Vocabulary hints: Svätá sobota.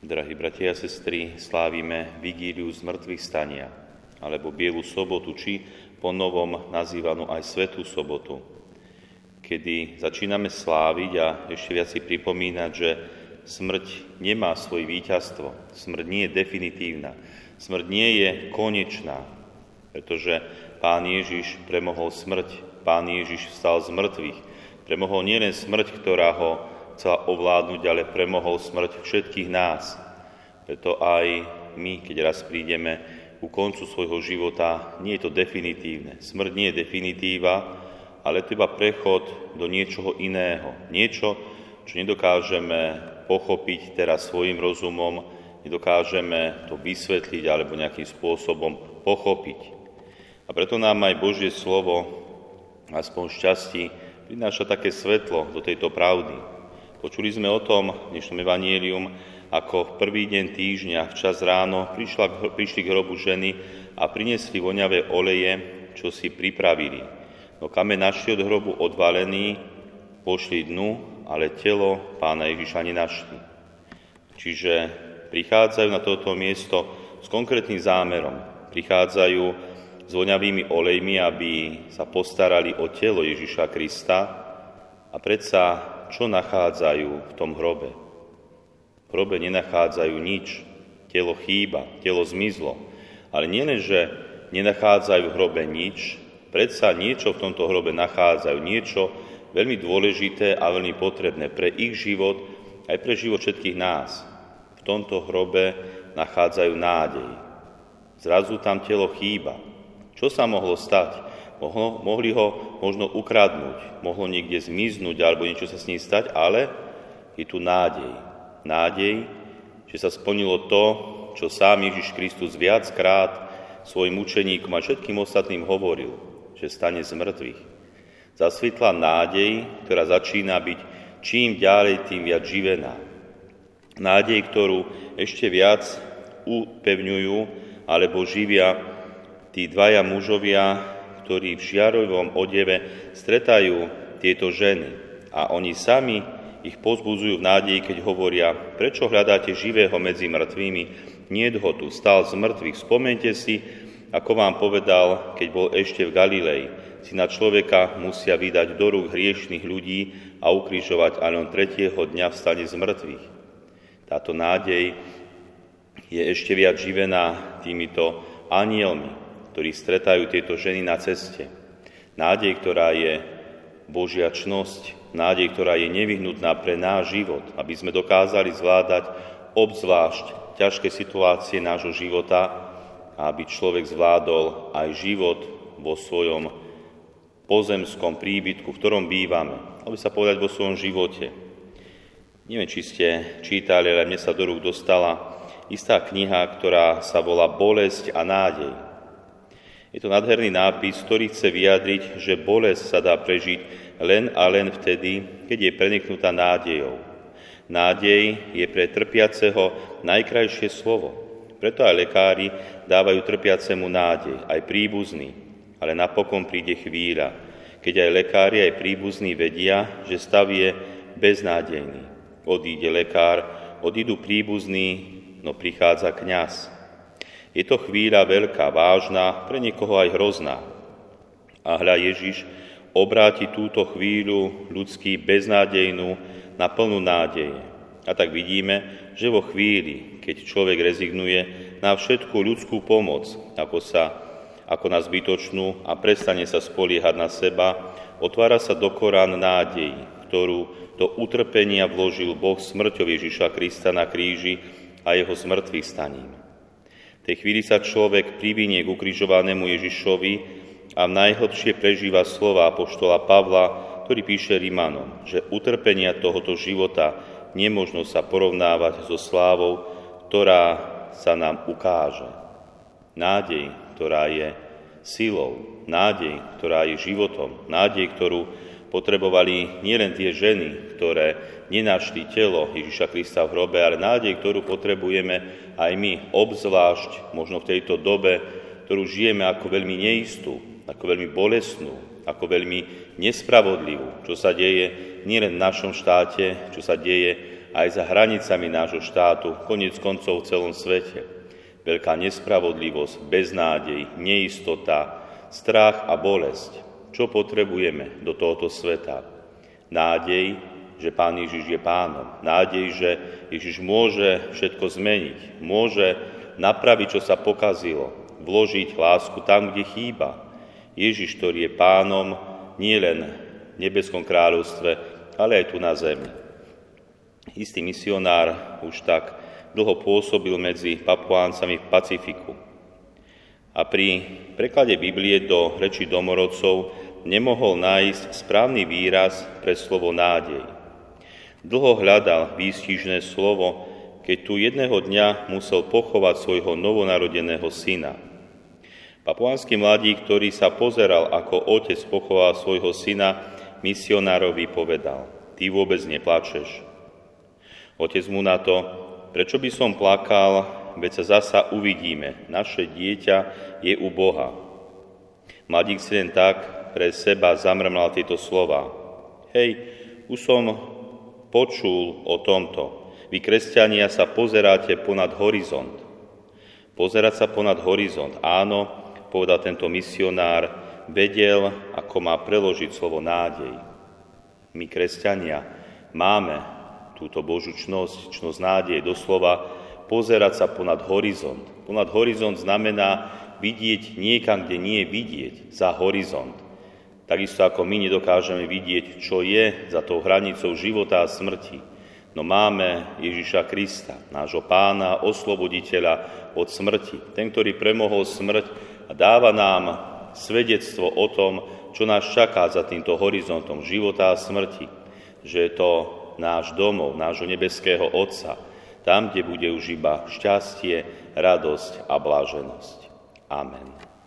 Drahí bratia a sestry, slávime vigíliu zmrtvých stania, alebo Bielu sobotu, či po novom nazývanú aj Svätú sobotu, kedy začíname sláviť a ešte viac si pripomínať, že smrť nemá svoje víťazstvo, smrť nie je definitívna, smrť nie je konečná, pretože Pán Ježiš premohol smrť, Pán Ježiš vstal z mŕtvych, premohol nielen smrť, ktorá ho chcela ovládnuť, ale premohol smrť všetkých nás. Preto aj my, keď raz prídeme ku koncu svojho života, nie je to definitívne. Smrť nie je definitíva, ale to iba prechod do niečoho iného. Niečo, čo nedokážeme pochopiť teraz svojim rozumom, nedokážeme to vysvetliť alebo nejakým spôsobom pochopiť. A preto nám aj Božie slovo, aspoň šťastí, prináša také svetlo do tejto pravdy. Počuli sme o tom v dnešnom evanjelium, ako v prvý deň týždňa, včas ráno, prišli k hrobu ženy a priniesli voňavé oleje, čo si pripravili. No kameň našli od hrobu odvalený, pošli dnu, ale telo Pána Ježiša nenašli. Čiže prichádzajú na toto miesto s konkrétnym zámerom. Prichádzajú s voňavými olejmi, aby sa postarali o telo Ježiša Krista a predsa čo nachádzajú v tom hrobe? V hrobe nenachádzajú nič. Telo chýba, telo zmizlo. Ale nielen, že nenachádzajú v hrobe nič, predsa niečo v tomto hrobe nachádzajú, niečo veľmi dôležité a veľmi potrebné pre ich život, aj pre život všetkých nás. V tomto hrobe nachádzajú nádej. Zrazu tam telo chýba. Čo sa mohlo stať? Mohli ho možno ukradnúť, mohlo niekde zmiznúť alebo niečo sa s ním stať, ale je tu nádej. Nádej, že sa splnilo to, čo sám Ježiš Kristus viackrát svojim učeníkom a všetkým ostatným hovoril, že stane z mŕtvych. Zasvietla nádej, ktorá začína byť čím ďalej, tým viac živená. Nádej, ktorú ešte viac upevňujú alebo živia tí dvaja mužovia, ktorí v žiarovom odeve stretajú tieto ženy. A oni sami ich pozbudzujú v nádeji, keď hovoria: prečo hľadáte živého medzi mŕtvými? Nie je ho tu, stál z mŕtvych. Spomeňte si, ako vám povedal, keď bol ešte v Galilei. Syna človeka musia vydať do rúk hriešných ľudí a ukrižovať, ale on tretieho dňa vstane z mŕtvych. Táto nádej je ešte viac živená týmito anielmi, ktorí stretajú tieto ženy na ceste. Nádej, ktorá je Božia čnosť, nádej, ktorá je nevyhnutná pre náš život, aby sme dokázali zvládať obzvlášť ťažké situácie nášho života a aby človek zvládol aj život vo svojom pozemskom príbytku, v ktorom bývame, aby sa povedať vo svojom živote. Neviem, či ste čítali, ale mne sa do rúk dostala istá kniha, ktorá sa volá Bolesť a nádej. Je to nádherný nápis, ktorý chce vyjadriť, že bolesť sa dá prežiť len a len vtedy, keď je preniknutá nádejou. Nádej je pre trpiaceho najkrajšie slovo. Preto aj lekári dávajú trpiacemu nádej, aj príbuzný. Ale napokon príde chvíľa, keď aj lekári, aj príbuzní vedia, že stav je beznádejný. Odíde lekár, odídu príbuzní, no prichádza kňaz. Je to chvíľa veľká, vážna, pre niekoho aj hrozná. A hľa, Ježiš obráti túto chvíľu ľudský beznádejnú na plnú nádeje. A tak vidíme, že vo chvíli, keď človek rezignuje na všetku ľudskú pomoc, ako na zbytočnú a prestane sa spoliehať na seba, otvára sa dokorán nádej, ktorú do utrpenia vložil Boh smrťou Ježiša Krista na kríži a jeho zmrtvých staním. V tej chvíli sa človek privinie k ukrižovanému Ježišovi a najhlbšie prežíva slova apoštola Pavla, ktorý píše Rimanom, že utrpenia tohoto života nemožno sa porovnávať so slávou, ktorá sa nám ukáže. Nádej, ktorá je silou, nádej, ktorá je životom, nádej, ktorú potrebovali nielen tie ženy, ktoré nenašli telo Ježiša Krista v hrobe, ale nádej, ktorú potrebujeme aj my, obzvlášť možno v tejto dobe, ktorú žijeme ako veľmi neistú, ako veľmi bolestnú, ako veľmi nespravodlivú, čo sa deje nielen v našom štáte, čo sa deje aj za hranicami nášho štátu, koniec koncov v celom svete. Veľká nespravodlivosť, beznádej, neistota, strach a bolesť. Čo potrebujeme do tohto sveta? Nádej, že Pán Ježiš je Pánom. Nádej, že Ježiš môže všetko zmeniť. Môže napraviť, čo sa pokazilo. Vložiť lásku tam, kde chýba. Ježiš, ktorý je Pánom nie len v nebeskom kráľovstve, ale aj tu na zemi. Istý misionár už tak dlho pôsobil medzi Papuáncami v Pacifiku. A pri preklade Biblie do reči domorodcov nemohol nájsť správny výraz pre slovo nádej. Dlho hľadal výstižné slovo, keď tu jedného dňa musel pochovať svojho novonarodeného syna. Papuánsky mladík, ktorý sa pozeral, ako otec pochoval svojho syna, misionárovi povedal: "Ty vôbec neplačeš." Otec mu na to: "Prečo by som plakal? Veď sa zasa uvidíme. Naše dieťa je u Boha." Mladík si len tak pre seba zamrmlal tieto slova. Hej, už som počul o tomto. Vy, kresťania, sa pozeráte ponad horizont. Pozerať sa ponad horizont. Áno, povedal tento misionár, vedel, ako má preložiť slovo nádej. My, kresťania, máme túto Božiu čnosť nádej, doslova pozerať sa ponad horizont. Ponad horizont znamená vidieť niekam, kde nie je vidieť, za horizont. Takisto ako my nedokážeme vidieť, čo je za tou hranicou života a smrti. No máme Ježiša Krista, nášho Pána, osloboditeľa od smrti. Ten, ktorý premohol smrť a dáva nám svedectvo o tom, čo nás čaká za týmto horizontom života a smrti. Že je to náš domov, nášho nebeského Otca. Tam, kde bude už iba šťastie, radosť a bláženosť. Amen.